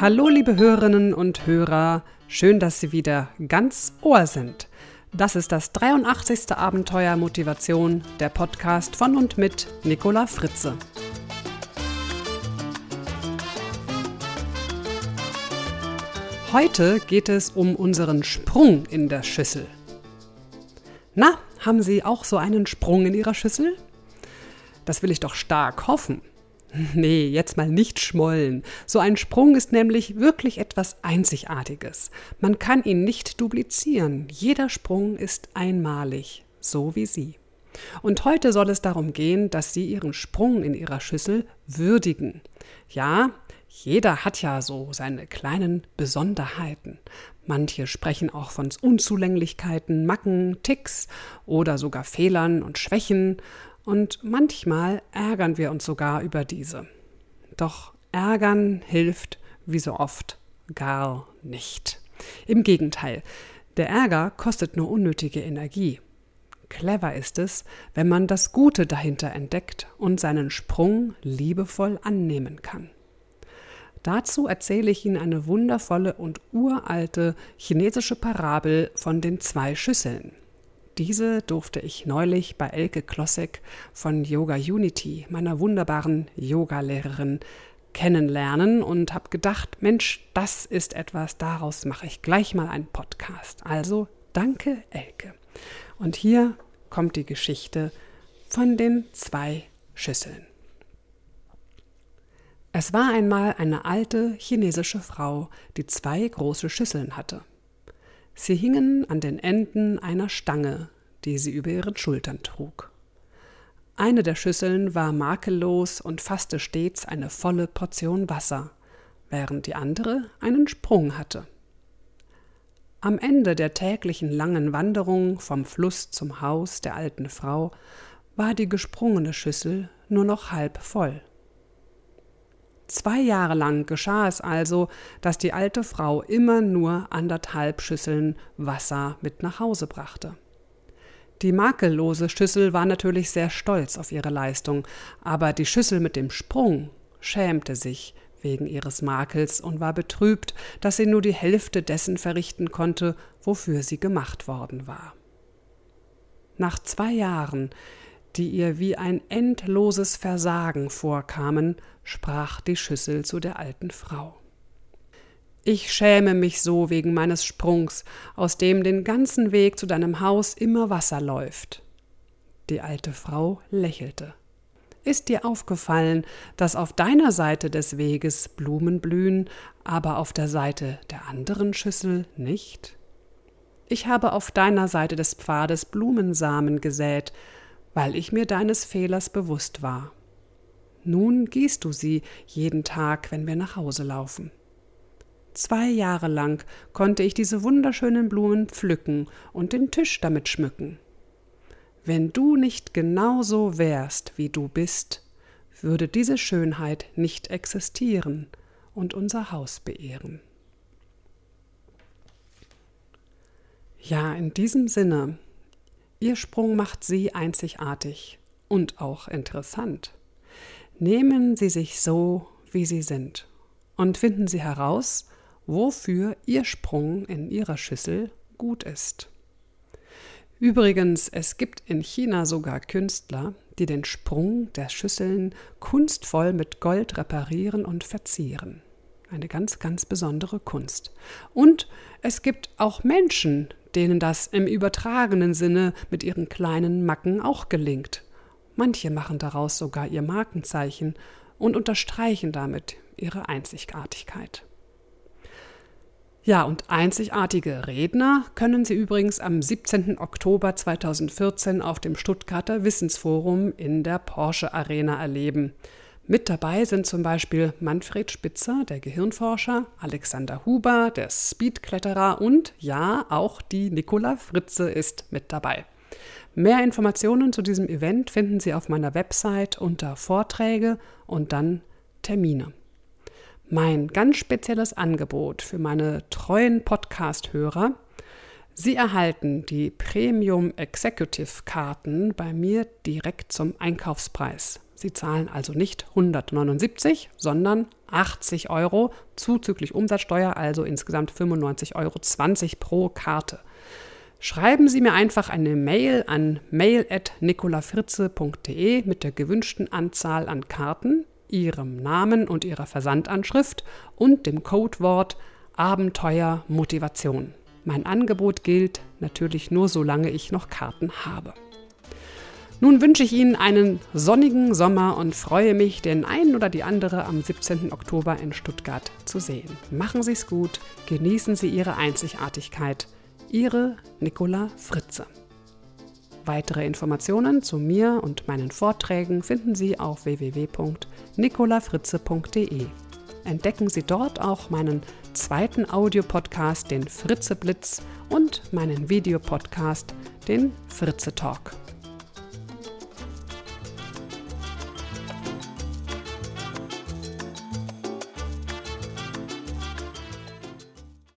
Hallo liebe Hörerinnen und Hörer, schön, dass Sie wieder ganz Ohr sind. Das ist das 83. Abenteuer Motivation, der Podcast von und mit Nicola Fritze. Heute geht es um unseren Sprung in der Schüssel. Na, haben Sie auch so einen Sprung in Ihrer Schüssel? Das will ich doch stark hoffen. Nee, jetzt mal nicht schmollen. So ein Sprung ist nämlich wirklich etwas Einzigartiges. Man kann ihn nicht duplizieren. Jeder Sprung ist einmalig, so wie Sie. Und heute soll es darum gehen, dass Sie Ihren Sprung in Ihrer Schüssel würdigen. Ja, jeder hat ja so seine kleinen Besonderheiten. Manche sprechen auch von Unzulänglichkeiten, Macken, Ticks oder sogar Fehlern und Schwächen. Und manchmal ärgern wir uns sogar über diese. Doch ärgern hilft, wie so oft, gar nicht. Im Gegenteil, der Ärger kostet nur unnötige Energie. Clever ist es, wenn man das Gute dahinter entdeckt und seinen Sprung liebevoll annehmen kann. Dazu erzähle ich Ihnen eine wundervolle und uralte chinesische Parabel von den zwei Schüsseln. Diese durfte ich neulich bei Elke Klossek von Yoga Unity, meiner wunderbaren Yogalehrerin, kennenlernen und habe gedacht, Mensch, das ist etwas, daraus mache ich gleich mal einen Podcast. Also danke, Elke. Und hier kommt die Geschichte von den zwei Schüsseln. Es war einmal eine alte chinesische Frau, die zwei große Schüsseln hatte. Sie hingen an den Enden einer Stange, die sie über ihren Schultern trug. Eine der Schüsseln war makellos und fasste stets eine volle Portion Wasser, während die andere einen Sprung hatte. Am Ende der täglichen langen Wanderung vom Fluss zum Haus der alten Frau war die gesprungene Schüssel nur noch halb voll. 2 Jahre lang geschah es also, dass die alte Frau immer nur 1,5 Schüsseln Wasser mit nach Hause brachte. Die makellose Schüssel war natürlich sehr stolz auf ihre Leistung, aber die Schüssel mit dem Sprung schämte sich wegen ihres Makels und war betrübt, dass sie nur die Hälfte dessen verrichten konnte, wofür sie gemacht worden war. Nach 2 Jahren, die ihr wie ein endloses Versagen vorkamen, sprach die Schüssel zu der alten Frau. »Ich schäme mich so wegen meines Sprungs, aus dem den ganzen Weg zu deinem Haus immer Wasser läuft.« Die alte Frau lächelte. »Ist dir aufgefallen, dass auf deiner Seite des Weges Blumen blühen, aber auf der Seite der anderen Schüssel nicht? Ich habe auf deiner Seite des Pfades Blumensamen gesät, weil ich mir deines Fehlers bewusst war. Nun gießt du sie jeden Tag, wenn wir nach Hause laufen. 2 Jahre lang konnte ich diese wunderschönen Blumen pflücken und den Tisch damit schmücken. Wenn du nicht genauso wärst, wie du bist, würde diese Schönheit nicht existieren und unser Haus beehren.« Ja, in diesem Sinne, Ihr Sprung macht Sie einzigartig und auch interessant. Nehmen Sie sich so, wie Sie sind, und finden Sie heraus, wofür Ihr Sprung in Ihrer Schüssel gut ist. Übrigens, es gibt in China sogar Künstler, die den Sprung der Schüsseln kunstvoll mit Gold reparieren und verzieren. Eine ganz, ganz besondere Kunst. Und es gibt auch Menschen, denen das im übertragenen Sinne mit ihren kleinen Macken auch gelingt. Manche machen daraus sogar ihr Markenzeichen und unterstreichen damit ihre Einzigartigkeit. Ja, und einzigartige Redner können Sie übrigens am 17. Oktober 2014 auf dem Stuttgarter Wissensforum in der Porsche Arena erleben. Mit dabei sind zum Beispiel Manfred Spitzer, der Gehirnforscher, Alexander Huber, der Speedkletterer und ja, auch die Nicola Fritze ist mit dabei. Mehr Informationen zu diesem Event finden Sie auf meiner Website unter Vorträge und dann Termine. Mein ganz spezielles Angebot für meine treuen Podcast-Hörer: Sie erhalten die Premium Executive Karten bei mir direkt zum Einkaufspreis. Sie zahlen also nicht 179, sondern 80 € zuzüglich Umsatzsteuer, also insgesamt 95,20 € pro Karte. Schreiben Sie mir einfach eine Mail an mail@nicolafritze.de mit der gewünschten Anzahl an Karten, Ihrem Namen und Ihrer Versandanschrift und dem Codewort Abenteuer Motivation. Mein Angebot gilt natürlich nur, solange ich noch Karten habe. Nun wünsche ich Ihnen einen sonnigen Sommer und freue mich, den einen oder die andere am 17. Oktober in Stuttgart zu sehen. Machen Sie es gut, genießen Sie Ihre Einzigartigkeit. Ihre Nicola Fritze. Weitere Informationen zu mir und meinen Vorträgen finden Sie auf www.nicolafritze.de. Entdecken Sie dort auch meinen zweiten Audiopodcast, den Fritzeblitz, und meinen Videopodcast, den Fritze-Talk.